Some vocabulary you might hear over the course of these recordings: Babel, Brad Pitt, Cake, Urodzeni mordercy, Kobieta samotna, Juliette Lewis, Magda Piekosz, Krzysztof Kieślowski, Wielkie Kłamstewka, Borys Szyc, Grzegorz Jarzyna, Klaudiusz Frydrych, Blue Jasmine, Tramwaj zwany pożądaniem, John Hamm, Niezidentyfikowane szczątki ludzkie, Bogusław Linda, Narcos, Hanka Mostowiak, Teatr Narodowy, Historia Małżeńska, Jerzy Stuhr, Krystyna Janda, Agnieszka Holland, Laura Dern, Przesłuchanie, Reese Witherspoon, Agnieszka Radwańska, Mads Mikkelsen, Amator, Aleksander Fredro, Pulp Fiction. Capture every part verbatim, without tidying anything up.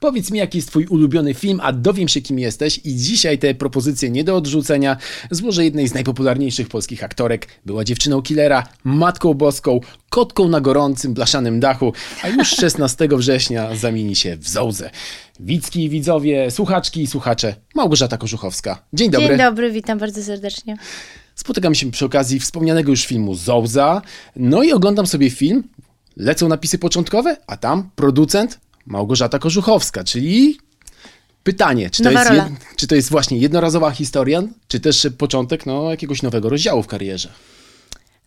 Powiedz mi, jaki jest twój ulubiony film, a dowiem się, kim jesteś. I dzisiaj te propozycje nie do odrzucenia. Złożę jednej z najpopularniejszych polskich aktorek. Była dziewczyną killera, matką boską, kotką na gorącym blaszanym dachu, a już szesnastego września zamieni się w Zołzę. Widzki i widzowie, słuchaczki i słuchacze, Małgorzata Kożuchowska. Dzień dobry. Dzień dobry, witam bardzo serdecznie. Spotykam się przy okazji wspomnianego już filmu Zołza. No i oglądam sobie film, lecą napisy początkowe, a tam producent Małgorzata Kożuchowska, czyli pytanie, czy to, jest jed... czy to jest właśnie jednorazowa historia, czy też początek no, jakiegoś nowego rozdziału w karierze?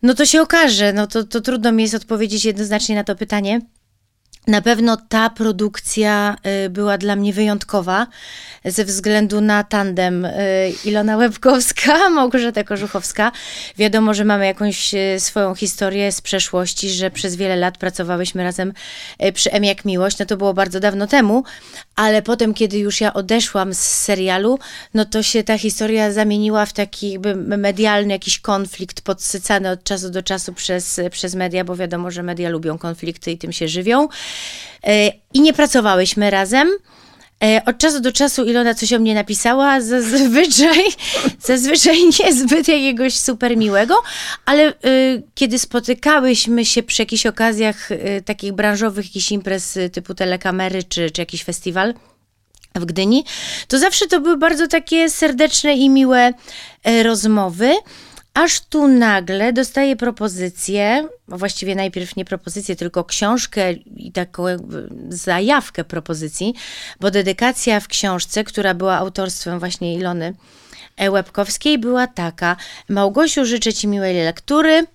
No to się okaże, no to, to trudno mi jest odpowiedzieć jednoznacznie na to pytanie. Na pewno ta produkcja była dla mnie wyjątkowa ze względu na tandem Ilona Łepkowska, Małgorzata Kożuchowska. Wiadomo, że mamy jakąś swoją historię z przeszłości, że przez wiele lat pracowałyśmy razem przy M jak Miłość. No to było bardzo dawno temu, ale potem, kiedy już ja odeszłam z serialu, no to się ta historia zamieniła w taki jakby medialny jakiś konflikt podsycany od czasu do czasu przez, przez media, bo wiadomo, że media lubią konflikty i tym się żywią. I nie pracowałyśmy razem. Od czasu do czasu Ilona coś o mnie napisała, zazwyczaj, zazwyczaj niezbyt jakiegoś super miłego, ale y, kiedy spotykałyśmy się przy jakichś okazjach y, takich branżowych, jakichś imprez y, typu telekamery czy, czy jakiś festiwal w Gdyni, to zawsze to były bardzo takie serdeczne i miłe y, rozmowy. Aż tu nagle dostaję propozycję, właściwie najpierw nie propozycję, tylko książkę i taką zajawkę propozycji, bo dedykacja w książce, która była autorstwem właśnie Ilony Łepkowskiej, była taka: Małgosiu, życzę ci miłej lektury.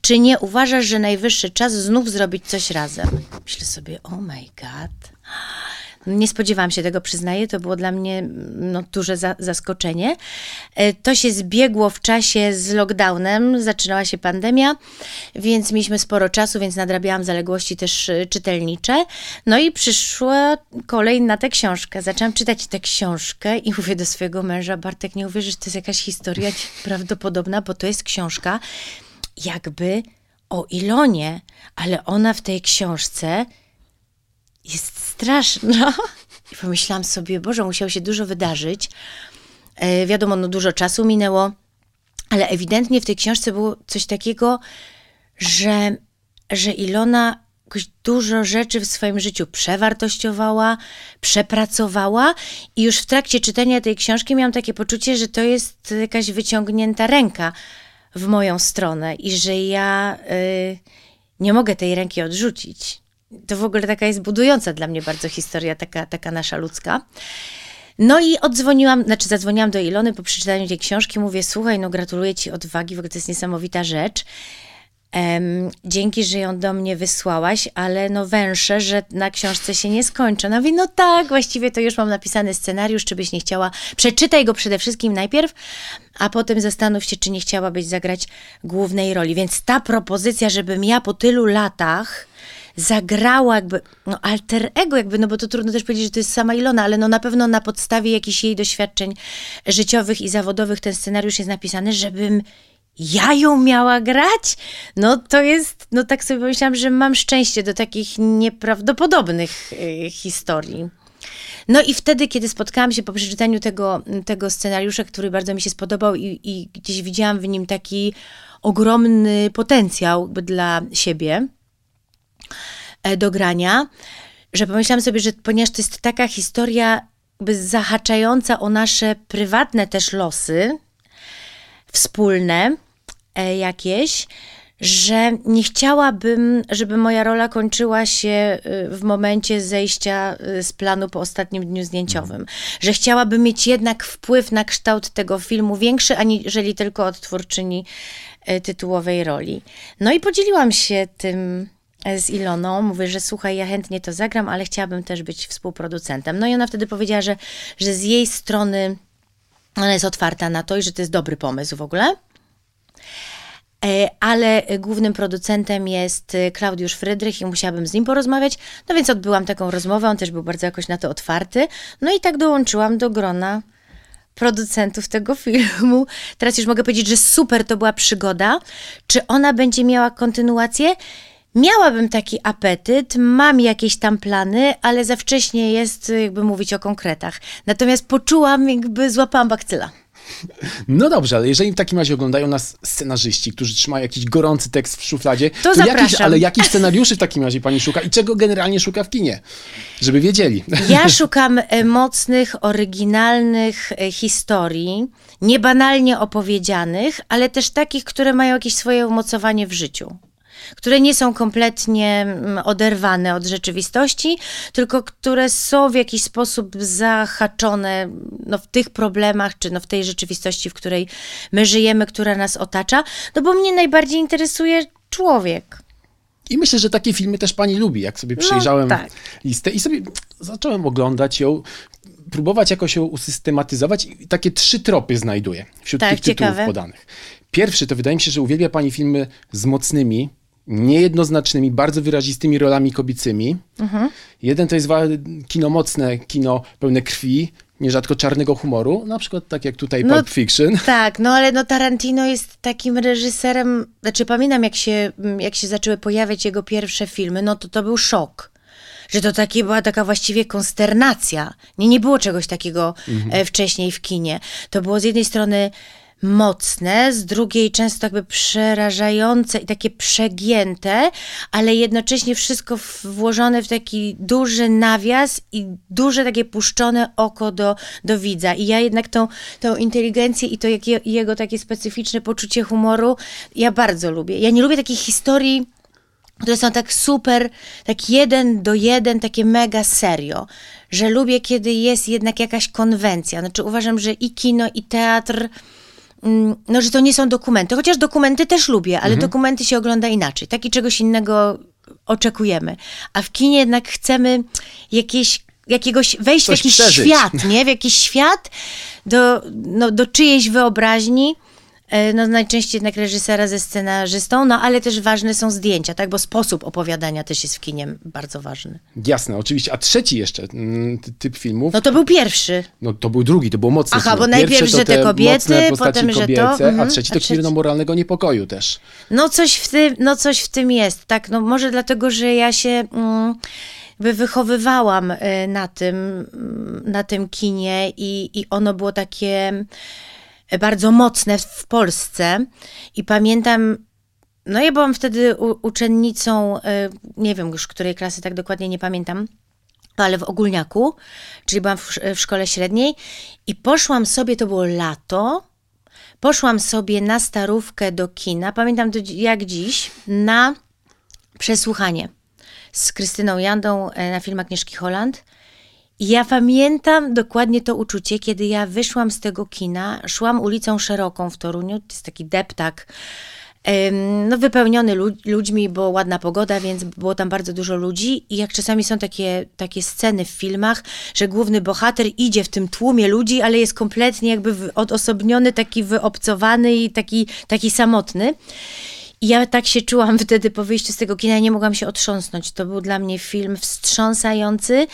Czy nie uważasz, że najwyższy czas znów zrobić coś razem? Myślę sobie, oh my god. Nie spodziewałam się tego, przyznaję, to było dla mnie no, duże za- zaskoczenie. To się zbiegło w czasie z lockdownem, zaczynała się pandemia, więc mieliśmy sporo czasu, więc nadrabiałam zaległości też czytelnicze. No i przyszła kolej na tę książkę. Zaczęłam czytać tę książkę i mówię do swojego męża: Bartek, nie uwierzysz, to jest jakaś historia prawdopodobna, bo to jest książka jakby o Ilonie, ale ona w tej książce jest straszna. I pomyślałam sobie, Boże, musiało się dużo wydarzyć. E, wiadomo, no dużo czasu minęło, ale ewidentnie w tej książce było coś takiego, że, że Ilona jakoś dużo rzeczy w swoim życiu przewartościowała, przepracowała i już w trakcie czytania tej książki miałam takie poczucie, że to jest jakaś wyciągnięta ręka w moją stronę i że ja y, nie mogę tej ręki odrzucić. To w ogóle taka jest budująca dla mnie bardzo historia, taka, taka nasza ludzka. No i odzwoniłam, znaczy zadzwoniłam do Ilony po przeczytaniu tej książki, mówię: słuchaj, no gratuluję ci odwagi, w ogóle to jest niesamowita rzecz. Um, dzięki, że ją do mnie wysłałaś, ale no węszę, że na książce się nie skończy. Ona mówi: no tak, właściwie to już mam napisany scenariusz, czy byś nie chciała, przeczytaj go przede wszystkim najpierw, a potem zastanów się, czy nie chciałabyś zagrać głównej roli. Więc ta propozycja, żebym ja po tylu latach zagrała jakby, no alter ego jakby, no bo to trudno też powiedzieć, że to jest sama Ilona, ale no na pewno na podstawie jakichś jej doświadczeń życiowych i zawodowych ten scenariusz jest napisany, żebym ja ją miała grać? No to jest, no tak sobie pomyślałam, że mam szczęście do takich nieprawdopodobnych y, historii. No i wtedy, kiedy spotkałam się po przeczytaniu tego, tego scenariusza, który bardzo mi się spodobał i, i gdzieś widziałam w nim taki ogromny potencjał jakby dla siebie do grania, że pomyślałam sobie, że ponieważ to jest taka historia jakby zahaczająca o nasze prywatne też losy, wspólne jakieś, że nie chciałabym, żeby moja rola kończyła się w momencie zejścia z planu po ostatnim dniu zdjęciowym. Że chciałabym mieć jednak wpływ na kształt tego filmu większy, aniżeli tylko od twórczyni tytułowej roli. No i podzieliłam się tym z Iloną, mówię, że słuchaj, ja chętnie to zagram, ale chciałabym też być współproducentem. No i ona wtedy powiedziała, że, że z jej strony ona jest otwarta na to i że to jest dobry pomysł w ogóle. Ale głównym producentem jest Klaudiusz Frydrych i musiałabym z nim porozmawiać. No więc odbyłam taką rozmowę, on też był bardzo jakoś na to otwarty. No i tak dołączyłam do grona producentów tego filmu. Teraz już mogę powiedzieć, że super to była przygoda. Czy ona będzie miała kontynuację? Miałabym taki apetyt, mam jakieś tam plany, ale za wcześnie jest jakby mówić o konkretach. Natomiast poczułam, jakby złapałam bakcyla. No dobrze, ale jeżeli w takim razie oglądają nas scenarzyści, którzy trzymają jakiś gorący tekst w szufladzie, to, to jakiś, ale jakich scenariuszy w takim razie pani szuka i czego generalnie szuka w kinie? Żeby wiedzieli. Ja szukam mocnych, oryginalnych historii, niebanalnie opowiedzianych, ale też takich, które mają jakieś swoje umocowanie w życiu. Które nie są kompletnie oderwane od rzeczywistości, tylko które są w jakiś sposób zahaczone no, w tych problemach, czy no, w tej rzeczywistości, w której my żyjemy, która nas otacza, no bo mnie najbardziej interesuje człowiek. I myślę, że takie filmy też pani lubi, jak sobie przejrzałem no, tak. listę i sobie zacząłem oglądać ją, próbować jakoś ją usystematyzować i takie trzy tropy znajduję wśród tak, tych tytułów ciekawe. Podanych. Pierwszy to wydaje mi się, że uwielbia pani filmy z mocnymi, niejednoznacznymi, bardzo wyrazistymi rolami kobiecymi. Mhm. Jeden to jest kino mocne, kino pełne krwi, nierzadko czarnego humoru, na przykład tak jak tutaj no, Pulp Fiction. Tak, no ale no Tarantino jest takim reżyserem, znaczy pamiętam jak się, jak się zaczęły pojawiać jego pierwsze filmy, no to to był szok. Że to taki, była taka właściwie konsternacja. Nie, nie było czegoś takiego mhm. wcześniej w kinie. To było z jednej strony mocne, z drugiej często jakby przerażające i takie przegięte, ale jednocześnie wszystko włożone w taki duży nawias i duże takie puszczone oko do, do widza. I ja jednak tą, tą inteligencję i to jak je, jego takie specyficzne poczucie humoru ja bardzo lubię. Ja nie lubię takich historii, które są tak super, tak jeden do jeden, takie mega serio, że lubię, kiedy jest jednak jakaś konwencja. Znaczy uważam, że i kino, i teatr no, że to nie są dokumenty, chociaż dokumenty też lubię, ale mhm. dokumenty się ogląda inaczej, tak i czegoś innego oczekujemy, a w kinie jednak chcemy jakieś, jakiegoś, wejść Coś w jakiś przeżyć. świat, nie? W jakiś świat do, no, do czyjejś wyobraźni, no najczęściej jednak reżysera ze scenarzystą, no ale też ważne są zdjęcia, tak, bo sposób opowiadania też jest w kinie bardzo ważny. Jasne, oczywiście, a trzeci jeszcze typ filmów. No to był pierwszy. No to był drugi, to było mocne. Aha, filmy. Bo najpierw, Pierwsze że te, te kobiety, potem, że to. Mhm, a trzeci to Kwirno moralnego niepokoju też. No coś w tym, no coś w tym jest, tak, no może dlatego, że ja się mm, jakby wychowywałam na tym, na tym kinie i, i ono było takie bardzo mocne w Polsce i pamiętam, no ja byłam wtedy u, uczennicą, nie wiem już której klasy, tak dokładnie nie pamiętam, ale w ogólniaku, czyli byłam w, w szkole średniej i poszłam sobie, to było lato, poszłam sobie na starówkę do kina, pamiętam do, jak dziś, na Przesłuchanie z Krystyną Jandą na film Agnieszki Holland. Ja pamiętam dokładnie to uczucie, kiedy ja wyszłam z tego kina, szłam ulicą Szeroką w Toruniu, to jest taki deptak, no wypełniony ludźmi, bo ładna pogoda, więc było tam bardzo dużo ludzi i jak czasami są takie, takie sceny w filmach, że główny bohater idzie w tym tłumie ludzi, ale jest kompletnie jakby odosobniony, taki wyobcowany i taki, taki samotny. I ja tak się czułam wtedy po wyjściu z tego kina, nie mogłam się otrząsnąć. To był dla mnie film wstrząsający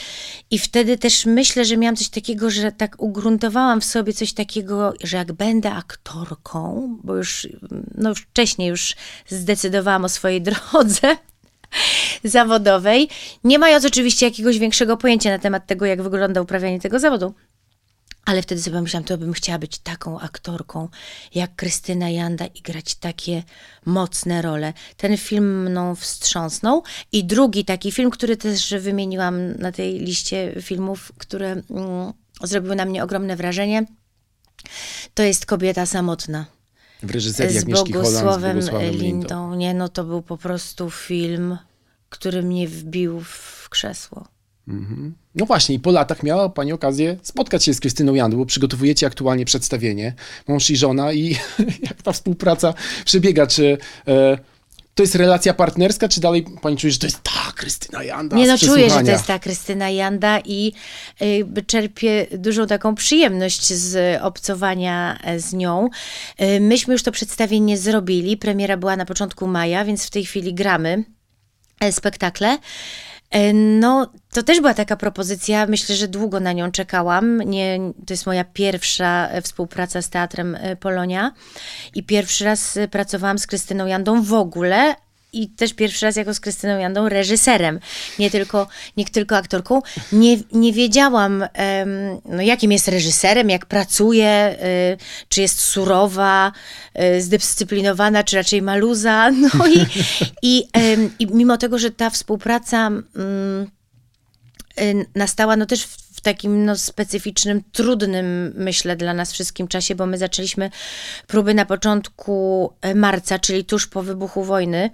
i wtedy też myślę, że miałam coś takiego, że tak ugruntowałam w sobie coś takiego, że jak będę aktorką, bo już, no już wcześniej już zdecydowałam o swojej drodze zawodowej, nie mając oczywiście jakiegoś większego pojęcia na temat tego, jak wygląda uprawianie tego zawodu. Ale wtedy sobie myślałam, to bym chciała być taką aktorką jak Krystyna Janda i grać takie mocne role. Ten film mną wstrząsnął. I drugi taki film, który też wymieniłam na tej liście filmów, które mm, zrobiły na mnie ogromne wrażenie, to jest Kobieta samotna. W reżyserii Agnieszki Holland, z Bogusławem Lindą. Nie, no to był po prostu film, który mnie wbił w krzesło. No właśnie, i po latach miała pani okazję spotkać się z Krystyną Jandą, bo przygotowujecie aktualnie przedstawienie Mąż i żona i jak ta współpraca przebiega, czy e, to jest relacja partnerska, czy dalej pani czuje, że to jest ta Krystyna Janda? Nie, no czuję, że to jest ta Krystyna Janda i y, czerpię dużą taką przyjemność z obcowania z nią. Y, myśmy już to przedstawienie zrobili, premiera była na początku maja, więc w tej chwili gramy spektakle. No, to też była taka propozycja, myślę, że długo na nią czekałam. Nie, to jest moja pierwsza współpraca z Teatrem Polonia i pierwszy raz pracowałam z Krystyną Jandą w ogóle, i też pierwszy raz jako z Krystyną Jandą reżyserem, nie tylko, nie tylko aktorką. Nie, nie wiedziałam, no, jakim jest reżyserem, jak pracuje, czy jest surowa, zdyscyplinowana, czy raczej maluza. No i, i, i mimo tego, że ta współpraca nastała no też w w takim no, specyficznym, trudnym, myślę, dla nas wszystkim czasie, bo my zaczęliśmy próby na początku marca, czyli tuż po wybuchu wojny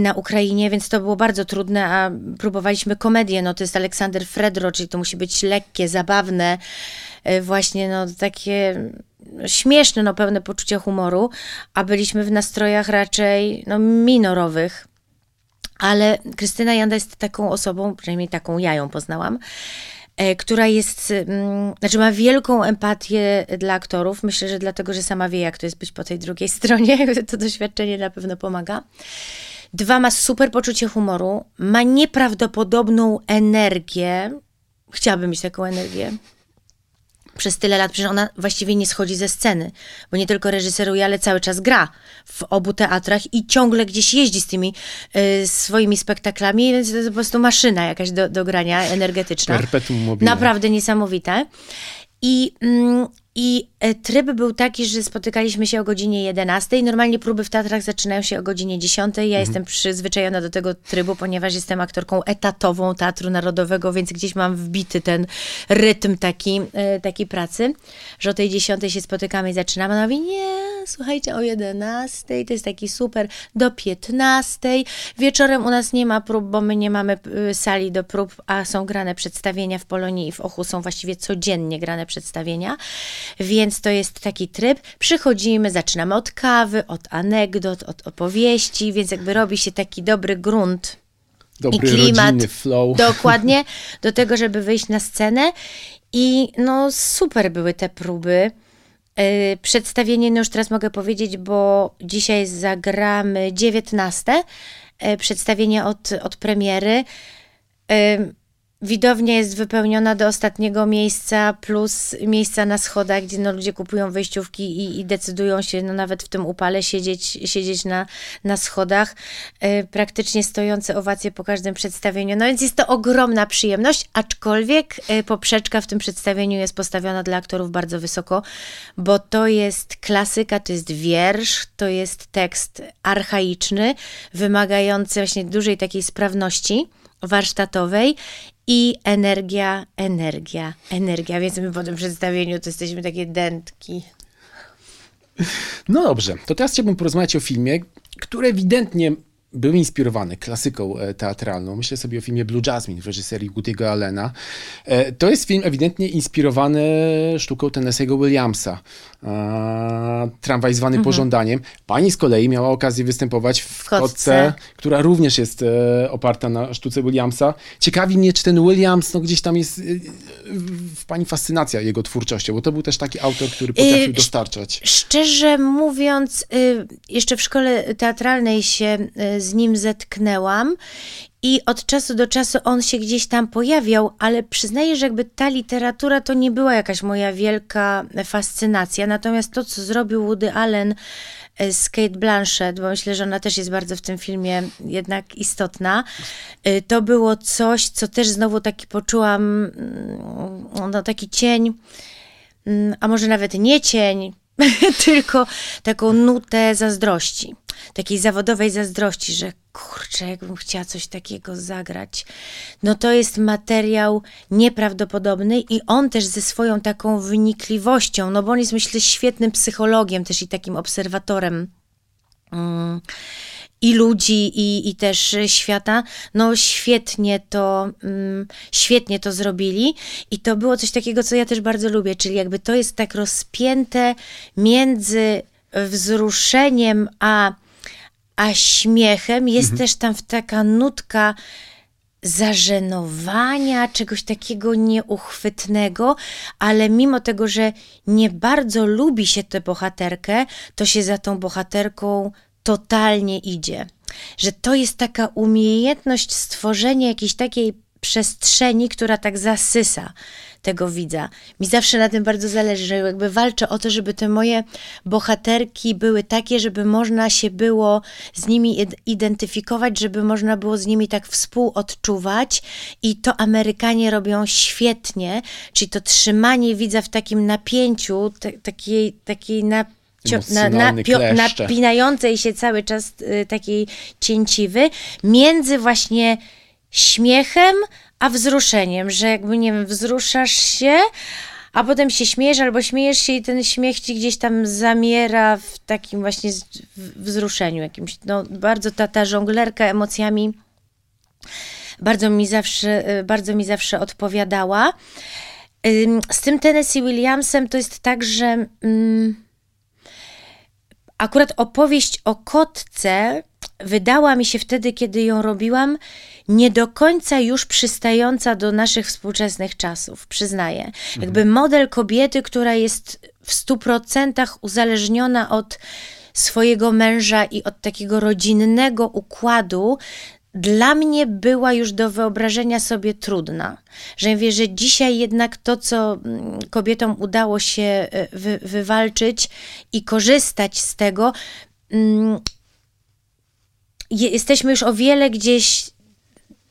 na Ukrainie, więc to było bardzo trudne, a próbowaliśmy komedię, no to jest Aleksander Fredro, czyli to musi być lekkie, zabawne, właśnie no takie śmieszne, no pełne poczucia humoru, a byliśmy w nastrojach raczej no, minorowych. Ale Krystyna Janda jest taką osobą, przynajmniej taką ja ją poznałam, która jest, znaczy ma wielką empatię dla aktorów. Myślę, że dlatego, że sama wie, jak to jest być po tej drugiej stronie. To doświadczenie na pewno pomaga. Dwa, ma super poczucie humoru. Ma nieprawdopodobną energię. Chciałabym mieć taką energię. Przez tyle lat, przecież ona właściwie nie schodzi ze sceny, bo nie tylko reżyseruje, ale cały czas gra w obu teatrach i ciągle gdzieś jeździ z tymi y, swoimi spektaklami, więc to jest po prostu maszyna jakaś do, do grania energetyczna. Perpetuum mobile. Naprawdę niesamowite. I, i tryb był taki, że spotykaliśmy się o godzinie jedenastej. Normalnie próby w teatrach zaczynają się o godzinie dziesiątej. Ja mhm. jestem przyzwyczajona do tego trybu, ponieważ jestem aktorką etatową Teatru Narodowego, więc gdzieś mam wbity ten rytm taki, taki pracy, że o tej dziesiątej się spotykamy i zaczynamy. Ona mówi, nie, słuchajcie, o jedenastej, to jest taki super, do piętnastej. Wieczorem u nas nie ma prób, bo my nie mamy sali do prób, a są grane przedstawienia w Polonii i w Ochu, są właściwie codziennie grane przedstawienia, więc to jest taki tryb. Przychodzimy, zaczynamy od kawy, od anegdot, od opowieści, więc jakby robi się taki dobry grunt dobry i klimat, flow. Dokładnie, do tego, żeby wyjść na scenę i no super były te próby. Przedstawienie, no już teraz mogę powiedzieć, bo dzisiaj zagramy dziewiętnaste przedstawienie od, od premiery. Widownia jest wypełniona do ostatniego miejsca, plus miejsca na schodach, gdzie no, ludzie kupują wejściówki i, i decydują się no, nawet w tym upale siedzieć, siedzieć na, na schodach. Yy, praktycznie stojące owacje po każdym przedstawieniu. No więc jest to ogromna przyjemność, aczkolwiek yy, poprzeczka w tym przedstawieniu jest postawiona dla aktorów bardzo wysoko, bo to jest klasyka, to jest wiersz, to jest tekst archaiczny, wymagający właśnie dużej takiej sprawności warsztatowej. I energia, energia, energia. Więc my po tym przedstawieniu to jesteśmy takie dętki. No dobrze, to teraz chciałbym porozmawiać o filmie, który ewidentnie był inspirowany klasyką teatralną. Myślę sobie o filmie Blue Jasmine w reżyserii Woody'ego Allena. To jest film ewidentnie inspirowany sztuką Tennessee'ego Williamsa. Tramwaj zwany mhm. pożądaniem. Pani z kolei miała okazję występować w, w Kotce, Kotce, która również jest oparta na sztuce Williamsa. Ciekawi mnie, czy ten Williams, no gdzieś tam jest w pani fascynacja jego twórczością, bo to był też taki autor, który potrafił dostarczać. Szczerze mówiąc, jeszcze w szkole teatralnej się z nim zetknęłam i od czasu do czasu on się gdzieś tam pojawiał, ale przyznaję, że jakby ta literatura to nie była jakaś moja wielka fascynacja, natomiast to, co zrobił Woody Allen z Kate Blanchett, bo myślę, że ona też jest bardzo w tym filmie jednak istotna, to było coś, co też znowu taki poczułam, no taki cień, a może nawet nie cień, tylko taką nutę zazdrości, takiej zawodowej zazdrości, że kurczę, jakbym chciała coś takiego zagrać. No to jest materiał nieprawdopodobny i on też ze swoją taką wnikliwością, no bo on jest, myślę, świetnym psychologiem też i takim obserwatorem mm, i ludzi, i, i też świata. No świetnie to, mm, świetnie to zrobili i to było coś takiego, co ja też bardzo lubię, czyli jakby to jest tak rozpięte między wzruszeniem a A śmiechem jest mhm. też tam taka nutka zażenowania, czegoś takiego nieuchwytnego, ale mimo tego, że nie bardzo lubi się tę bohaterkę, to się za tą bohaterką totalnie idzie. Że to jest taka umiejętność stworzenia jakiejś takiej przestrzeni, która tak zasysa tego widza. Mi zawsze na tym bardzo zależy, że jakby walczę o to, żeby te moje bohaterki były takie, żeby można się było z nimi identyfikować, żeby można było z nimi tak współodczuwać i to Amerykanie robią świetnie, czyli to trzymanie widza w takim napięciu, t- takiej, takiej napięciu, Na, na, pio, napinającej się cały czas y, takiej cięciwy, między właśnie śmiechem a wzruszeniem, że jakby, nie wiem, wzruszasz się, a potem się śmiejesz albo śmiejesz się i ten śmiech ci gdzieś tam zamiera w takim właśnie z, w, wzruszeniu jakimś. No, bardzo ta, ta żonglerka emocjami bardzo mi zawsze, y, bardzo mi zawsze odpowiadała. Y, z tym Tennessee Williamsem to jest tak, że... Y, Akurat opowieść o kotce wydała mi się wtedy, kiedy ją robiłam, nie do końca już przystająca do naszych współczesnych czasów, przyznaję. Mhm. Jakby model kobiety, która jest w stu procentach uzależniona od swojego męża i od takiego rodzinnego układu, dla mnie była już do wyobrażenia sobie trudna. Że wiesz, że dzisiaj jednak to, co kobietom udało się wy, wywalczyć i korzystać z tego, mm, jesteśmy już o wiele gdzieś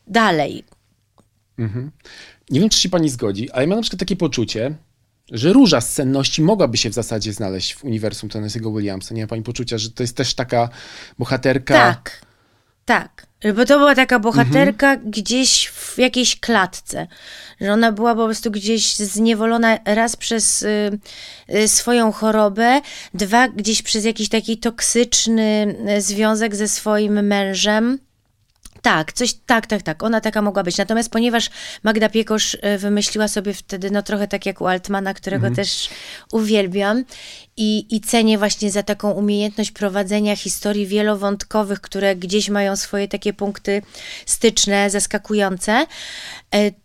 dalej. Mhm. Nie wiem, czy się pani zgodzi, ale ja mam na przykład takie poczucie, że Róża z Senności mogłaby się w zasadzie znaleźć w uniwersum Tennessee'ego Williamsa. Nie ma pani poczucia, że to jest też taka bohaterka... Tak, tak. Bo to była taka bohaterka mhm. gdzieś w jakiejś klatce, że ona była po prostu gdzieś zniewolona raz przez y, y, swoją chorobę, dwa gdzieś przez jakiś taki toksyczny związek ze swoim mężem. Tak, coś, tak, tak, tak, ona taka mogła być. Natomiast ponieważ Magda Piekosz wymyśliła sobie wtedy, no trochę tak jak u Altmana, którego mhm. też uwielbiam i, i cenię właśnie za taką umiejętność prowadzenia historii wielowątkowych, które gdzieś mają swoje takie punkty styczne, zaskakujące,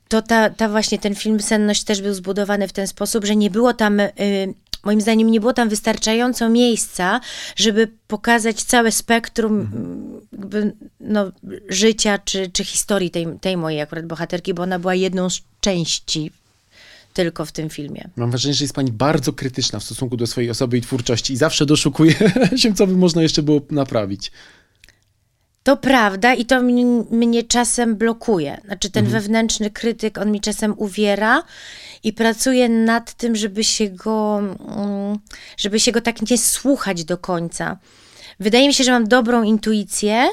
to ta, ta właśnie ten film Senność też był zbudowany w ten sposób, że nie było tam... Yy, Moim zdaniem nie było tam wystarczająco miejsca, żeby pokazać całe spektrum mhm. jakby, no, życia czy, czy historii tej, tej mojej akurat bohaterki, bo ona była jedną z części tylko w tym filmie. Mam wrażenie, że jest pani bardzo krytyczna w stosunku do swojej osoby i twórczości i zawsze doszukuje się, co by można jeszcze było naprawić. To prawda i to m- mnie czasem blokuje. Znaczy ten mhm. wewnętrzny krytyk, on mi czasem uwiera i pracuję nad tym, żeby się go, żeby się go tak nie słuchać do końca. Wydaje mi się, że mam dobrą intuicję,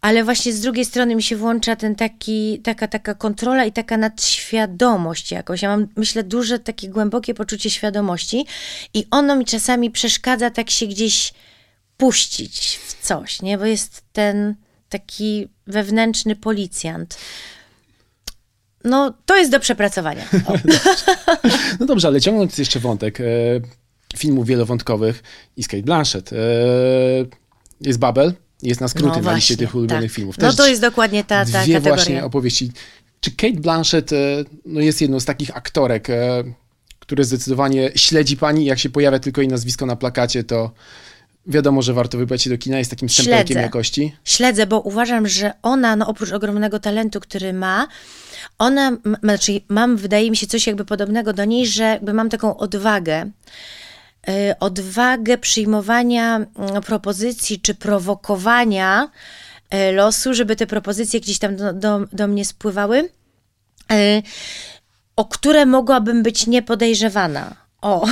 ale właśnie z drugiej strony mi się włącza ten taki, taka, taka kontrola i taka nadświadomość jakoś. Ja mam, myślę, duże, takie głębokie poczucie świadomości i ono mi czasami przeszkadza tak się gdzieś puścić w coś, nie? Bo jest ten taki wewnętrzny policjant. No, to jest do przepracowania. No dobrze, ale ciągnąc jeszcze wątek e, filmów wielowątkowych i z Kate Blanchett. E, jest Babel, jest na skróty no na liście tych ulubionych tak. filmów. Też no to jest dokładnie ta, ta dwie kategoria. Dwie właśnie opowieści. Czy Kate Blanchett e, no jest jedną z takich aktorek, e, które zdecydowanie śledzi pani, jak się pojawia tylko jej nazwisko na plakacie, to wiadomo, że warto wybrać się do kina, jest takim stempelkiem jakości. Śledzę, bo uważam, że ona, no oprócz ogromnego talentu, który ma, ona, m- znaczy mam, wydaje mi się, coś jakby podobnego do niej, że jakby mam taką odwagę, yy, odwagę przyjmowania yy, propozycji, czy prowokowania yy, losu, żeby te propozycje gdzieś tam do, do, do mnie spływały, yy, o które mogłabym być niepodejrzewana. O,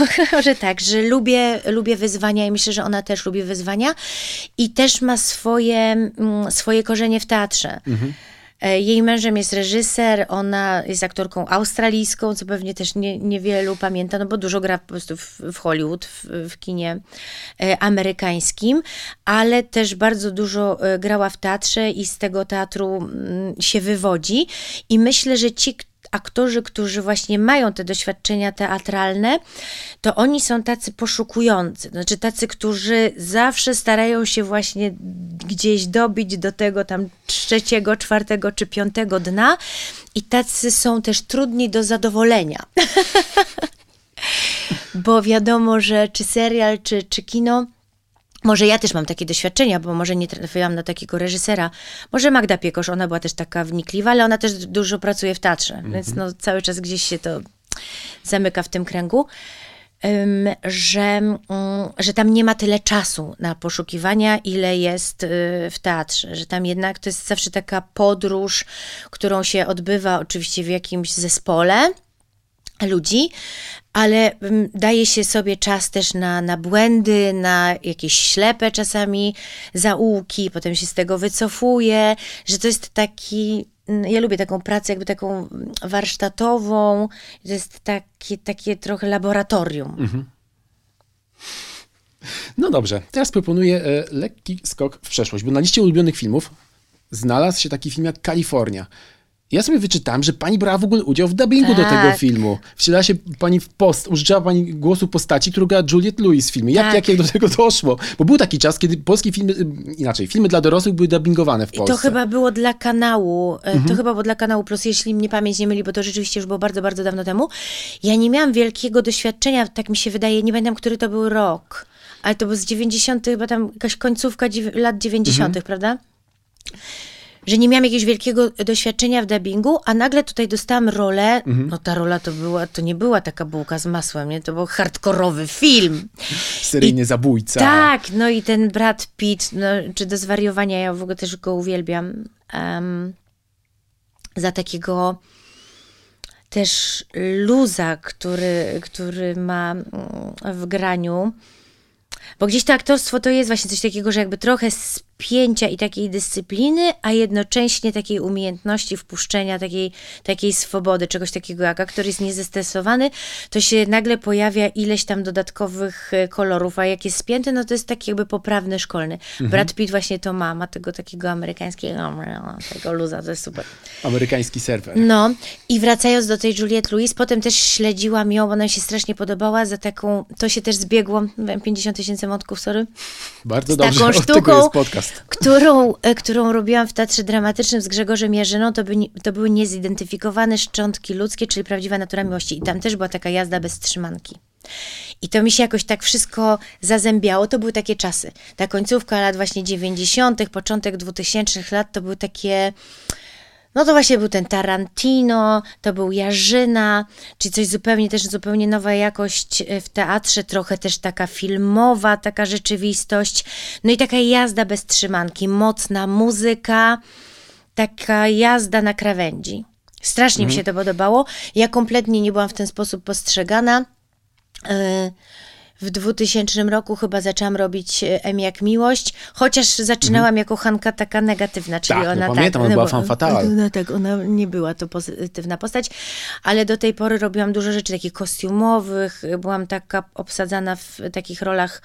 że tak, że lubię, lubię wyzwania i myślę, że ona też lubi wyzwania i też ma swoje, swoje korzenie w teatrze. Mhm. Jej mężem jest reżyser, ona jest aktorką australijską, co pewnie też nie, niewielu pamięta, no bo dużo gra po prostu w, w Hollywood, w, w kinie amerykańskim, ale też bardzo dużo grała w teatrze i z tego teatru się wywodzi i myślę, że ci, aktorzy, którzy właśnie mają te doświadczenia teatralne, to oni są tacy poszukujący, znaczy tacy, którzy zawsze starają się właśnie gdzieś dobić do tego tam trzeciego, czwartego czy piątego dna i tacy są też trudni do zadowolenia. Bo wiadomo, że czy serial, czy, czy kino Może ja też mam takie doświadczenia, bo może nie trafiłam na takiego reżysera. Może Magda Piekosz, ona była też taka wnikliwa, ale ona też dużo pracuje w teatrze, mm-hmm. więc no, cały czas gdzieś się to zamyka w tym kręgu, um, że, um, że tam nie ma tyle czasu na poszukiwania, ile jest y, w teatrze. Że tam jednak to jest zawsze taka podróż, którą się odbywa oczywiście w jakimś zespole ludzi, ale daje się sobie czas też na, na błędy, na jakieś ślepe czasami zaułki, potem się z tego wycofuje, że to jest taki, ja lubię taką pracę jakby taką warsztatową, to jest takie, takie trochę laboratorium. Mhm. No dobrze, teraz proponuję lekki skok w przeszłość, bo na liście ulubionych filmów znalazł się taki film jak Kalifornia. Ja sobie wyczytałem, że pani brała w ogóle udział w dubbingu tak. do tego filmu. Wcielała się pani w post, użyczyła pani głosu postaci, którą grała Juliette Lewis w filmie. Jak, tak. jak, jak do tego doszło? Bo był taki czas, kiedy polskie filmy, inaczej, filmy dla dorosłych były dubbingowane w Polsce. I to chyba było dla kanału, mhm. to chyba było dla kanału Plus, jeśli mnie pamięć nie myli, bo to rzeczywiście już było bardzo, bardzo dawno temu. Ja nie miałam wielkiego doświadczenia, tak mi się wydaje, nie pamiętam, który to był rok, ale to był z dziewięćdziesiątych, chyba tam jakaś końcówka lat dziewięćdziesiątych, mhm. prawda? Że nie miałam jakiegoś wielkiego doświadczenia w dubbingu, a nagle tutaj dostałam rolę, mhm. no ta rola to była, to nie była taka bułka z masłem, nie? To był hardkorowy film. Seryjny zabójca. Tak, no i ten Brad Pitt, no, czy do zwariowania, ja w ogóle też go uwielbiam. Um, za takiego też luza, który, który ma w graniu. Bo gdzieś to aktorstwo to jest właśnie coś takiego, że jakby trochę spięcia i takiej dyscypliny, a jednocześnie takiej umiejętności wpuszczenia, takiej, takiej swobody, czegoś takiego jak aktor jest niezestresowany, to się nagle pojawia ileś tam dodatkowych kolorów, a jak jest spięty, no to jest taki jakby poprawny, szkolny. Mhm. Brad Pitt właśnie to ma, ma tego takiego amerykańskiego, tego luza, to jest super. Amerykański serwer. No i wracając do tej Juliette Lewis, potem też śledziłam ją, bo ona mi się strasznie podobała za taką, to się też zbiegło, pięćdziesiąt tysięcy mątków, sorry. Bardzo z dobrze, taką sztuką, którą, którą robiłam w Teatrze Dramatycznym z Grzegorzem Jarzyną, to, by, to były niezidentyfikowane szczątki ludzkie, czyli prawdziwa natura miłości. I tam też była taka jazda bez trzymanki. I to mi się jakoś tak wszystko zazębiało. To były takie czasy. Ta końcówka lat właśnie dziewięćdziesiątych, początek dwutysięcznych lat, to były takie... No to właśnie był ten Tarantino, to był Jarzyna, czyli coś zupełnie, też zupełnie nowa jakość w teatrze, trochę też taka filmowa, taka rzeczywistość. No i taka jazda bez trzymanki, mocna muzyka, taka jazda na krawędzi. Strasznie mhm. mi się to podobało. Ja kompletnie nie byłam w ten sposób postrzegana. Yy. W dwutysięcznym roku chyba zaczęłam robić M jak Miłość, chociaż zaczynałam mhm. jako Hanka taka negatywna, czyli tak, ona no pamiętam, tak, ona była fan fatale. No tak, ona nie była to pozytywna postać, ale do tej pory robiłam dużo rzeczy takich kostiumowych, byłam taka obsadzana w takich rolach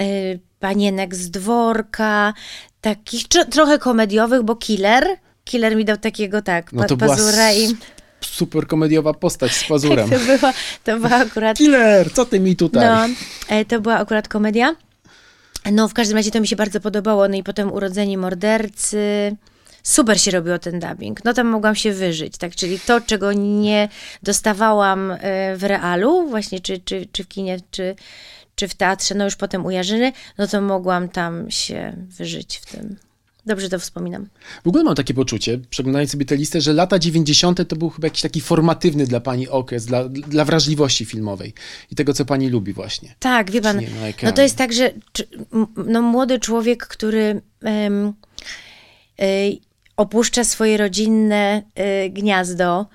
y, panienek z dworka, takich tro, trochę komediowych, bo killer, killer mi dał takiego tak, pa, no to pazura była... i... super komediowa postać z pazurem. Tak, to była, to była akurat... Killer, co ty mi tutaj? No, to była akurat komedia. No, w każdym razie to mi się bardzo podobało. No i potem Urodzeni mordercy. Super się robiło ten dubbing. No tam mogłam się wyżyć, tak? Czyli to, czego nie dostawałam w realu, właśnie czy, czy, czy w kinie, czy, czy w teatrze, no już potem u Jarzyny, no to mogłam tam się wyżyć w tym. Dobrze to wspominam. W ogóle mam takie poczucie, przeglądając sobie tę listę, że lata dziewięćdziesiąte to był chyba jakiś taki formatywny dla pani okres, dla, dla wrażliwości filmowej i tego, co pani lubi właśnie. Tak, wie pan, no to jest tak, że no, młody człowiek, który um, y, opuszcza swoje rodzinne y, gniazdo,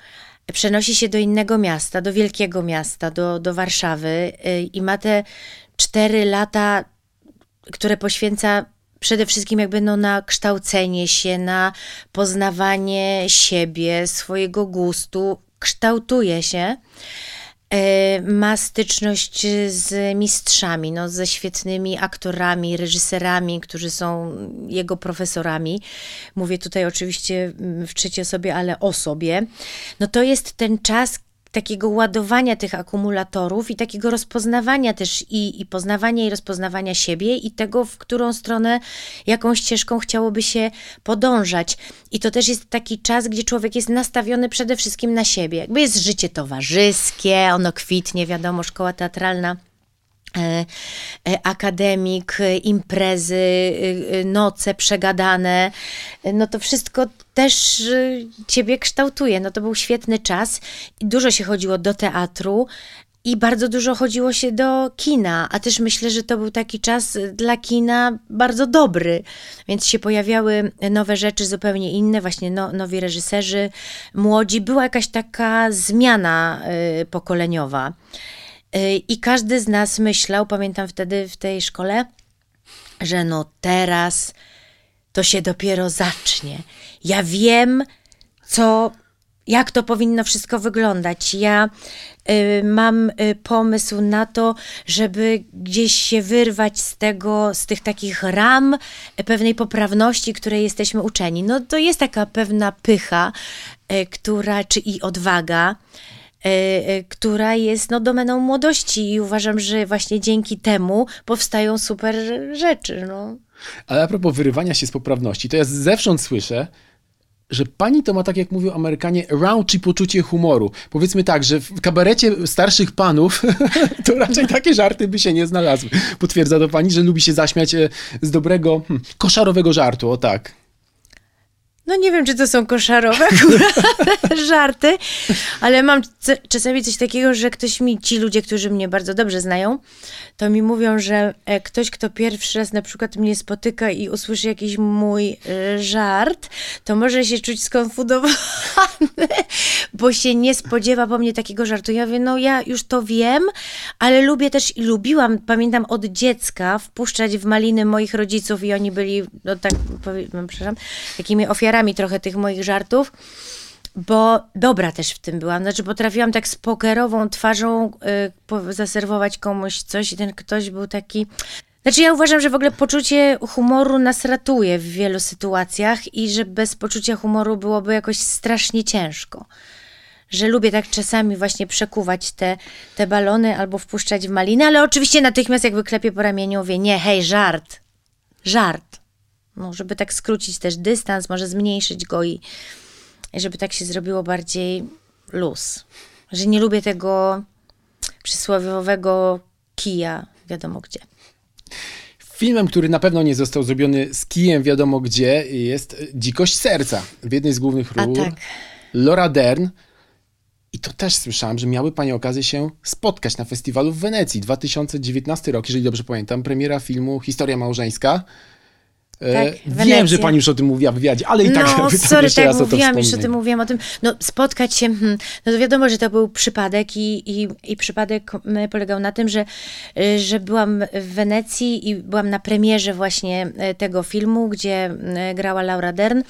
przenosi się do innego miasta, do wielkiego miasta, do, do Warszawy y, i ma te cztery lata, które poświęca przede wszystkim jakby no na kształcenie się, na poznawanie siebie, swojego gustu, kształtuje się, ma styczność z mistrzami, no, ze świetnymi aktorami, reżyserami, którzy są jego profesorami. Mówię tutaj oczywiście w trzeciej osobie, ale o sobie. No to jest ten czas takiego ładowania tych akumulatorów i takiego rozpoznawania też i, i poznawania i rozpoznawania siebie i tego, w którą stronę, jaką ścieżką chciałoby się podążać. I to też jest taki czas, gdzie człowiek jest nastawiony przede wszystkim na siebie. Jakby jest życie towarzyskie, ono kwitnie, wiadomo, szkoła teatralna akademik, imprezy, noce przegadane, no to wszystko też ciebie kształtuje. No to był świetny czas. Dużo się chodziło do teatru i bardzo dużo chodziło się do kina, a też myślę, że to był taki czas dla kina bardzo dobry, więc się pojawiały nowe rzeczy, zupełnie inne, właśnie no, nowi reżyserzy, młodzi. Była jakaś taka zmiana y, pokoleniowa. I każdy z nas myślał, pamiętam wtedy w tej szkole, że no teraz to się dopiero zacznie. Ja wiem, co, jak to powinno wszystko wyglądać. Ja y, mam y, pomysł na to, żeby gdzieś się wyrwać z tego, z tych takich ram pewnej poprawności, której jesteśmy uczeni. No to jest taka pewna pycha, y, która, czy i odwaga, która jest no, domeną młodości i uważam, że właśnie dzięki temu powstają super rzeczy. No. Ale a propos wyrywania się z poprawności, to ja zewsząd słyszę, że pani to ma, tak jak mówią Amerykanie, raunchy poczucie humoru. Powiedzmy tak, że w kabarecie starszych panów to raczej takie żarty by się nie znalazły. Potwierdza to pani, że lubi się zaśmiać z dobrego, hmm, koszarowego żartu, o tak. No nie wiem, czy to są koszarowe żarty, ale mam c- czasami coś takiego, że ktoś mi, ci ludzie, którzy mnie bardzo dobrze znają, to mi mówią, że ktoś, kto pierwszy raz na przykład mnie spotyka i usłyszy jakiś mój y, żart, to może się czuć skonfudowany, bo się nie spodziewa po mnie takiego żartu. Ja mówię, no ja już to wiem, ale lubię też i lubiłam, pamiętam od dziecka, wpuszczać w maliny moich rodziców i oni byli, no tak powiem, przepraszam, takimi ofiarami trochę tych moich żartów, bo dobra też w tym byłam. Znaczy potrafiłam tak z pokerową twarzą y, zaserwować komuś coś i ten ktoś był taki... Znaczy ja uważam, że w ogóle poczucie humoru nas ratuje w wielu sytuacjach i że bez poczucia humoru byłoby jakoś strasznie ciężko. Że lubię tak czasami właśnie przekuwać te, te balony albo wpuszczać w maliny, ale oczywiście natychmiast jakby klepię po ramieniu, mówię, nie, hej, żart, żart. No, żeby tak skrócić też dystans, może zmniejszyć go i żeby tak się zrobiło bardziej luz. Że nie lubię tego przysłowiowego kija, wiadomo gdzie. Filmem, który na pewno nie został zrobiony z kijem, wiadomo gdzie, jest Dzikość serca. W jednej z głównych ról tak. Laura Dern. I to też słyszałam, że miały pani okazję się spotkać na festiwalu w Wenecji. dwa tysiące dziewiętnasty rok, jeżeli dobrze pamiętam, premiera filmu Historia małżeńska. Tak, wiem, że pani już o tym mówiła w wywiadzie, ale i tak no, sorry, tak mówiłam, już o tym mówiłam, o tym, no spotkać się, hmm, no to wiadomo, że to był przypadek i, i, i przypadek polegał na tym, że, że byłam w Wenecji i byłam na premierze właśnie tego filmu, gdzie grała Laura Dern.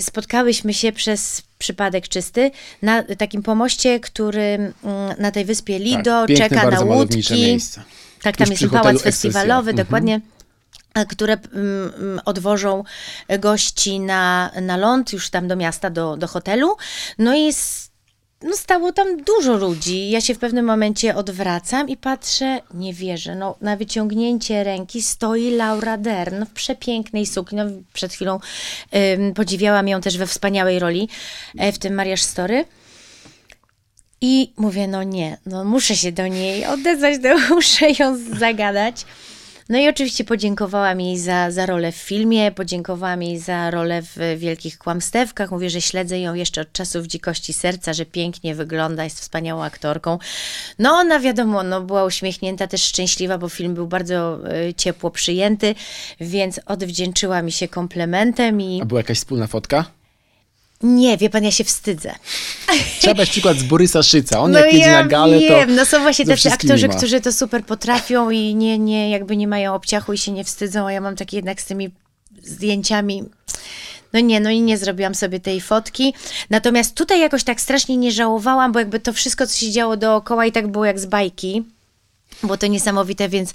Spotkałyśmy się przez przypadek czysty na takim pomoście, który na tej wyspie Lido tak, czeka na łódki. Tak, tam już jest pałac festiwalowy, mhm. dokładnie. Które odwożą gości na, na ląd, już tam do miasta, do, do hotelu. No i s, no stało tam dużo ludzi. Ja się w pewnym momencie odwracam i patrzę, nie wierzę, no na wyciągnięcie ręki stoi Laura Dern w przepięknej sukni. No, przed chwilą y, podziwiałam ją też we wspaniałej roli y, w tym Marriage Story. I mówię, no nie, no muszę się do niej odezwać, no, muszę ją zagadać. No i oczywiście podziękowałam jej za, za rolę w filmie, podziękowałam jej za rolę w Wielkich kłamstewkach. Mówię, że śledzę ją jeszcze od czasów Dzikości serca, że pięknie wygląda, jest wspaniałą aktorką. No ona wiadomo, no, była uśmiechnięta, też szczęśliwa, bo film był bardzo y, ciepło przyjęty, więc odwdzięczyła mi się komplementem. I... A była jakaś wspólna fotka? Nie, wie pan, ja się wstydzę. Trzeba brać przykład z Borysa Szyca. On no jak jedzie ja na galę, wiem. To... wiem, no są właśnie tacy aktorzy, ma. Którzy to super potrafią i nie, nie, jakby nie mają obciachu i się nie wstydzą, a ja mam takie jednak z tymi zdjęciami... No nie, no i nie zrobiłam sobie tej fotki. Natomiast tutaj jakoś tak strasznie nie żałowałam, bo jakby to wszystko, co się działo dookoła i tak było jak z bajki. Było to niesamowite, więc,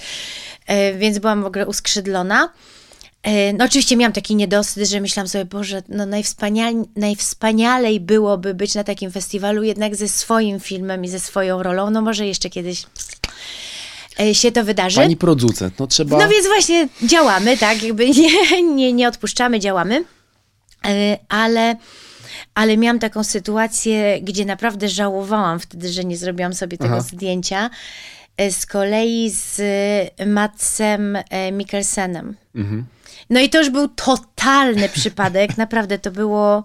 więc byłam w ogóle uskrzydlona. No oczywiście miałam taki niedosyt, że myślałam sobie, Boże, no najwspanial- najwspanialej byłoby być na takim festiwalu jednak ze swoim filmem i ze swoją rolą, no może jeszcze kiedyś się to wydarzy. Pani producent, no trzeba... No więc właśnie działamy, tak, jakby nie, nie, nie odpuszczamy, działamy, ale... Ale miałam taką sytuację, gdzie naprawdę żałowałam wtedy, że nie zrobiłam sobie tego Aha. zdjęcia. z kolei z Madsem Mikkelsenem. Mhm. No i to już był totalny przypadek, naprawdę to było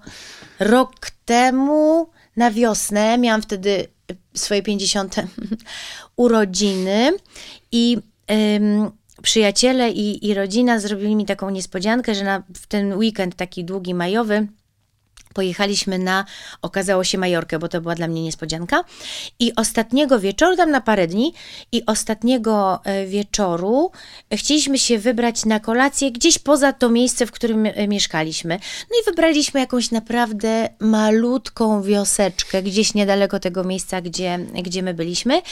rok temu na wiosnę, miałam wtedy swoje pięćdziesiąte urodziny i ym, przyjaciele i, i rodzina zrobili mi taką niespodziankę, że na, w ten weekend taki długi majowy pojechaliśmy na, okazało się, Majorkę, bo to była dla mnie niespodzianka. I ostatniego wieczoru, tam na parę dni, i ostatniego wieczoru chcieliśmy się wybrać na kolację gdzieś poza to miejsce, w którym mieszkaliśmy. No i wybraliśmy jakąś naprawdę malutką wioseczkę, gdzieś niedaleko tego miejsca, gdzie, gdzie my byliśmy.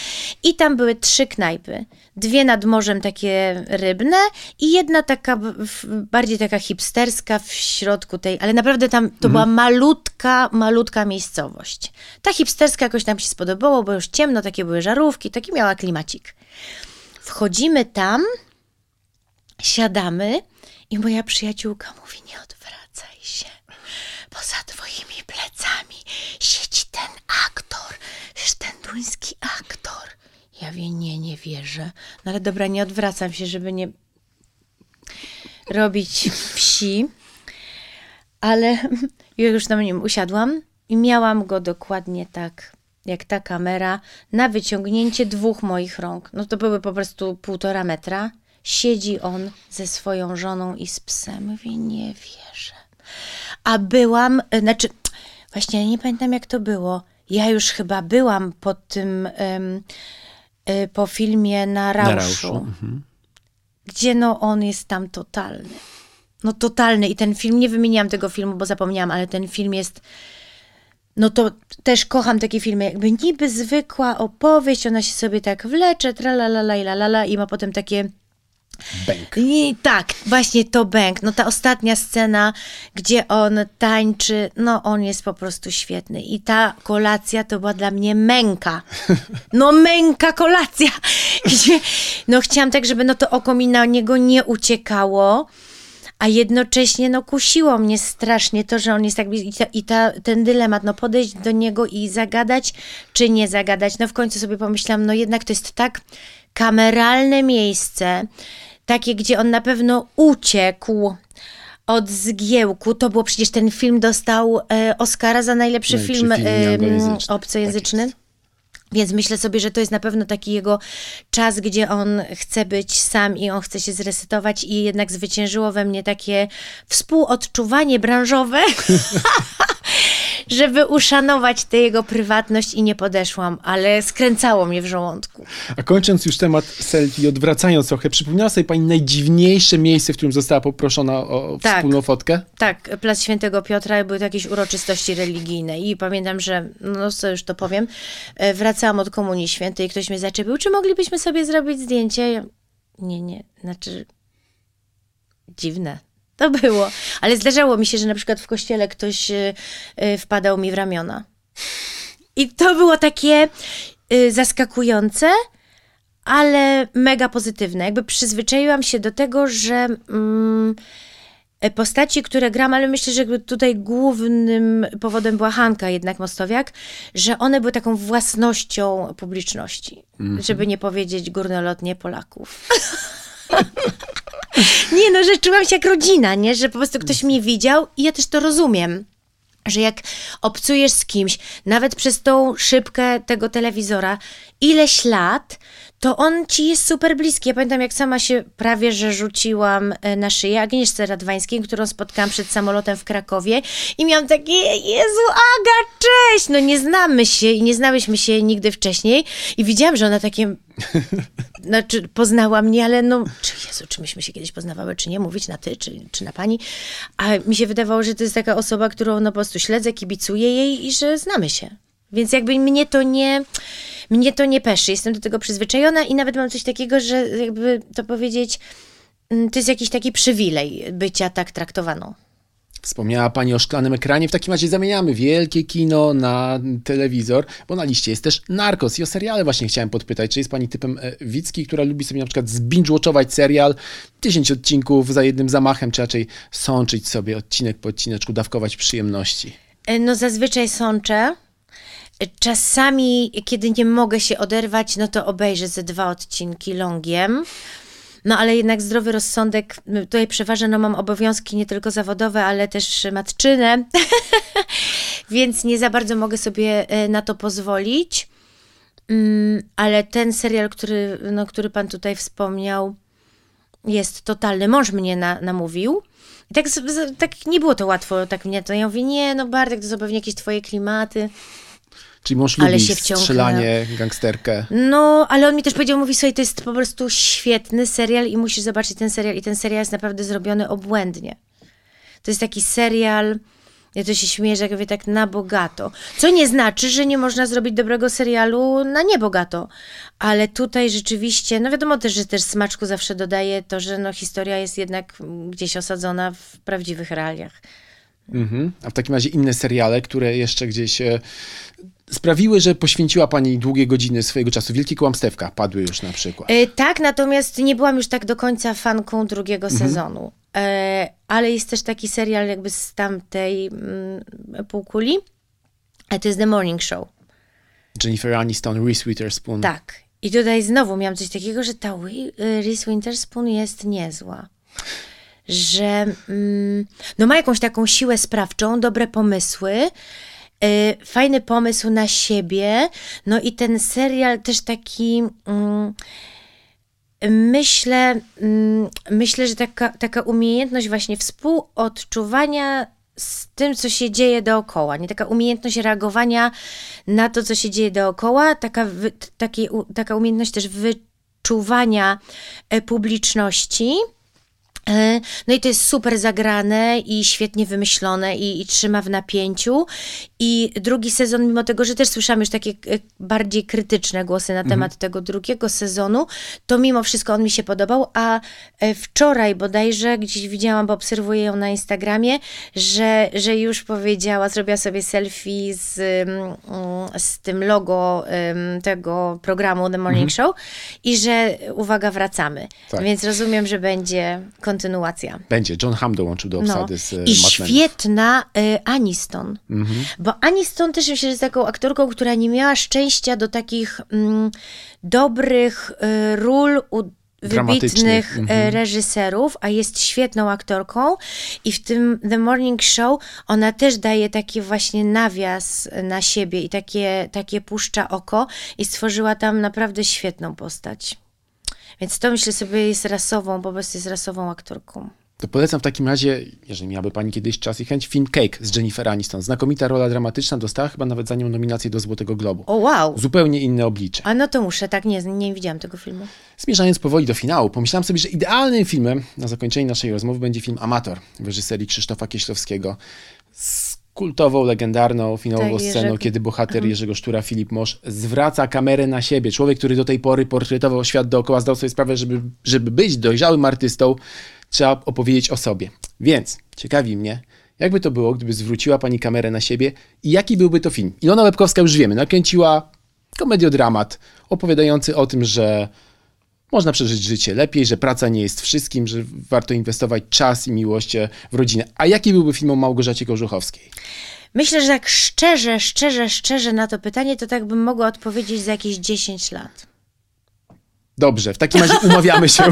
I tam były trzy knajpy. Dwie nad morzem takie rybne i jedna taka, bardziej taka hipsterska w środku tej, ale naprawdę tam to mhm. była malutna Malutka, malutka miejscowość. Ta hipsterska jakoś nam się spodobało, bo już ciemno, takie były żarówki, taki miała klimacik. Wchodzimy tam, siadamy i moja przyjaciółka mówi: nie odwracaj się, bo za twoimi plecami siedzi ten aktor, wiesz, ten duński aktor. Ja wie, nie, nie wierzę. No ale dobra, nie odwracam się, żeby nie robić wsi. Ale ja już na nim usiadłam i miałam go dokładnie tak, jak ta kamera, na wyciągnięcie dwóch moich rąk. No to były po prostu półtora metra. Siedzi on ze swoją żoną i z psem. Mówię, nie wierzę. A byłam, znaczy, właśnie nie pamiętam, jak to było. Ja już chyba byłam po tym, um, y, po filmie Na Rauszu. Na Rauszu. Mhm. Gdzie no on jest tam totalny. No totalny. I ten film, nie wymieniłam tego filmu, bo zapomniałam, ale ten film jest, no to też kocham takie filmy, jakby niby zwykła opowieść, ona się sobie tak wlecze, tralalala i lalala, i ma potem takie... Bęk. I tak, właśnie to bęk. No ta ostatnia scena, gdzie on tańczy, no on jest po prostu świetny. I ta kolacja to była dla mnie męka. No męka kolacja. Gdzie, no chciałam tak, żeby no to oko mi na niego nie uciekało. A jednocześnie no kusiło mnie strasznie to, że on jest tak blisko, i, ta, i ta, ten dylemat, no podejść do niego i zagadać, czy nie zagadać. No w końcu sobie pomyślałam, no jednak to jest tak kameralne miejsce, takie, gdzie on na pewno uciekł od zgiełku. To było przecież, ten film dostał e, Oscara za najlepszy no film e, obcojęzyczny. Tak. Więc myślę sobie, że to jest na pewno taki jego czas, gdzie on chce być sam i on chce się zresetować, i jednak zwyciężyło we mnie takie współodczuwanie branżowe, żeby uszanować tę jego prywatność, i nie podeszłam, ale skręcało mnie w żołądku. A kończąc już temat selfie, odwracając trochę, przypomniała sobie pani najdziwniejsze miejsce, w którym została poproszona o tak, wspólną fotkę? Tak, Plac Świętego Piotra, były to jakieś uroczystości religijne i pamiętam, że, no co już to powiem, wracałam od Komunii Świętej i ktoś mnie zaczepił, czy moglibyśmy sobie zrobić zdjęcie? Ja, nie, nie, znaczy dziwne. To było. Ale zdarzało mi się, że na przykład w kościele ktoś wpadał mi w ramiona. I to było takie zaskakujące, ale mega pozytywne. Jakby przyzwyczaiłam się do tego, że mm, postaci, które gram, ale myślę, że tutaj głównym powodem była Hanka jednak Mostowiak, że one były taką własnością publiczności. Mm-hmm. Żeby nie powiedzieć górnolotnie Polaków. Nie no, że czułam się jak rodzina, nie? Że po prostu ktoś mnie widział, i ja też to rozumiem, że jak obcujesz z kimś, nawet przez tą szybkę tego telewizora, ileś lat, to on ci jest super bliski. Ja pamiętam, jak sama się prawie, że rzuciłam na szyję Agnieszce Radwańskiej, którą spotkałam przed samolotem w Krakowie, i miałam takie, Jezu, Aga, cześć! No nie znamy się i nie znałyśmy się nigdy wcześniej, i widziałam, że ona takie... Znaczy, poznała mnie, ale no, czy Jezu, czy myśmy się kiedyś poznawały, czy nie, mówić na ty, czy, czy na pani. A mi się wydawało, że to jest taka osoba, którą no po prostu śledzę, kibicuję jej i że znamy się. Więc jakby mnie to nie, mnie to nie peszy. Jestem do tego przyzwyczajona i nawet mam coś takiego, że jakby to powiedzieć, to jest jakiś taki przywilej bycia tak traktowaną. Wspomniała pani o szklanym ekranie, w takim razie zamieniamy wielkie kino na telewizor, bo na liście jest też Narcos i o seriale właśnie chciałem podpytać, czy jest pani typem widzki, która lubi sobie na przykład zbinge-watchować serial, dziesięć odcinków za jednym zamachem, czy raczej sączyć sobie odcinek po odcineczku, dawkować przyjemności? No zazwyczaj sączę. Czasami, kiedy nie mogę się oderwać, no to obejrzę ze dwa odcinki longiem. No ale jednak zdrowy rozsądek, tutaj przeważa, no mam obowiązki nie tylko zawodowe, ale też matczyne, więc nie za bardzo mogę sobie na to pozwolić. Mm, ale ten serial, który, no, który pan tutaj wspomniał, jest totalny. Mąż mnie na, namówił. I tak, z, tak nie było to łatwo, tak mnie to. Ja mówię, nie, no Bartek, to są pewnie jakieś twoje klimaty. Czyli mąż lubi strzelanie, gangsterkę. No, ale on mi też powiedział, mówi, słuchaj, to jest po prostu świetny serial i musisz zobaczyć ten serial. I ten serial jest naprawdę zrobiony obłędnie. To jest taki serial, ja to się śmieję, że jak mówię, tak na bogato. Co nie znaczy, że nie można zrobić dobrego serialu na niebogato. Ale tutaj rzeczywiście, no wiadomo też, że też smaczku zawsze dodaje to, że no historia jest jednak gdzieś osadzona w prawdziwych realiach. Mhm. A w takim razie inne seriale, które jeszcze gdzieś e, sprawiły, że poświęciła pani długie godziny swojego czasu. Wielkie kłamstewka padły już na przykład. E, tak, natomiast nie byłam już tak do końca fanką drugiego mhm. sezonu. E, ale jest też taki serial jakby z tamtej mm, półkuli. A to jest The Morning Show. Jennifer Aniston, Reese Witherspoon. Tak. I tutaj znowu miałam coś takiego, że ta Reese Witherspoon jest niezła. Że mm, no ma jakąś taką siłę sprawczą, dobre pomysły, yy, fajny pomysł na siebie, no i ten serial też taki, yy, myślę, yy, myślę, że taka, taka umiejętność właśnie współodczuwania z tym, co się dzieje dookoła, nie? Taka umiejętność reagowania na to, co się dzieje dookoła, taka, wy, taki, u, taka umiejętność też wyczuwania e, publiczności. No i to jest super zagrane i świetnie wymyślone i, i trzyma w napięciu. I drugi sezon, mimo tego, że też słyszałam już takie bardziej krytyczne głosy na temat mm-hmm. tego drugiego sezonu, to mimo wszystko on mi się podobał, a wczoraj bodajże gdzieś widziałam, bo obserwuję ją na Instagramie, że, że już powiedziała, zrobiła sobie selfie z, z tym logo tego programu The Morning mm-hmm. Show i że uwaga, wracamy. Tak. Więc rozumiem, że będzie kontynuacja. Będzie. John Hamm dołączył do obsady no. z Mad Men. I świetna y, Aniston. Mhm. Bo Aniston też myślę, że jest taką aktorką, która nie miała szczęścia do takich mm, dobrych y, ról u wybitnych mhm. reżyserów, a jest świetną aktorką. I w tym The Morning Show ona też daje taki właśnie nawias na siebie i takie, takie puszcza oko i stworzyła tam naprawdę świetną postać. Więc to myślę sobie jest rasową, po prostu jest rasową aktorką. To polecam w takim razie, jeżeli miałaby pani kiedyś czas i chęć, film Cake z Jennifer Aniston. Znakomita rola dramatyczna, dostała chyba nawet za nią nominację do Złotego Globu. O wow! Zupełnie inne oblicze. A no to muszę, tak nie, nie widziałam tego filmu. Zmierzając powoli do finału, pomyślałam sobie, że idealnym filmem na zakończenie naszej rozmowy będzie film Amator w reżyserii Krzysztofa Kieślowskiego. Z kultową, legendarną, finałową tak, sceną, Jerzy... kiedy bohater mhm. Jerzego Sztura, Filip Mosz, zwraca kamerę na siebie. Człowiek, który do tej pory portretował świat dookoła, zdał sobie sprawę, żeby, żeby być dojrzałym artystą, trzeba opowiedzieć o sobie. Więc ciekawi mnie, jakby to było, gdyby zwróciła pani kamerę na siebie i jaki byłby to film? Ilona Łepkowska, już wiemy, nakręciła komediodramat opowiadający o tym, że można przeżyć życie lepiej, że praca nie jest wszystkim, że warto inwestować czas i miłość w rodzinę. A jaki byłby film o Małgorzacie Kożuchowskiej? Myślę, że tak szczerze, szczerze, szczerze na to pytanie, to tak bym mogła odpowiedzieć za jakieś dziesięć lat. Dobrze, w takim razie umawiamy się.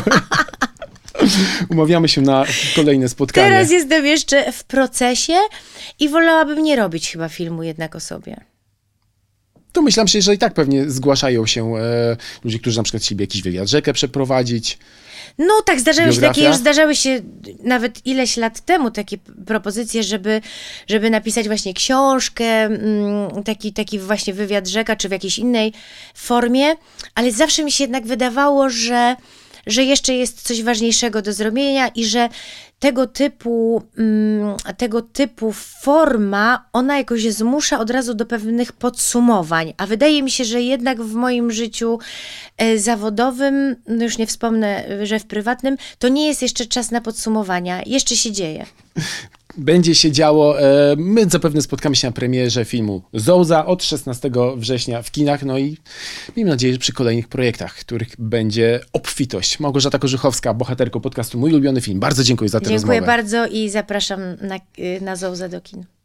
Umawiamy się na kolejne spotkanie. Teraz jestem jeszcze w procesie i wolałabym nie robić chyba filmu jednak o sobie. To myślałam się, że i tak pewnie zgłaszają się e, ludzie, którzy na przykład chcieliby jakiś wywiad rzekę przeprowadzić. No tak, zdarzały się takie, już zdarzały się nawet ileś lat temu takie propozycje, żeby, żeby napisać właśnie książkę, taki, taki właśnie wywiad rzeka, czy w jakiejś innej formie, ale zawsze mi się jednak wydawało, że, że jeszcze jest coś ważniejszego do zrobienia i że tego typu, tego typu forma, ona jakoś zmusza od razu do pewnych podsumowań, a wydaje mi się, że jednak w moim życiu zawodowym, no już nie wspomnę, że w prywatnym, to nie jest jeszcze czas na podsumowania, jeszcze się dzieje. Będzie się działo, my zapewne spotkamy się na premierze filmu Zołza od szesnastego września w kinach, no i miejmy nadzieję, że przy kolejnych projektach, których będzie obfitość. Małgorzata Kożuchowska, bohaterką podcastu Mój Ulubiony Film. Bardzo dziękuję za tę rozmowę. Dziękuję bardzo i zapraszam na, na Zołzę do kin.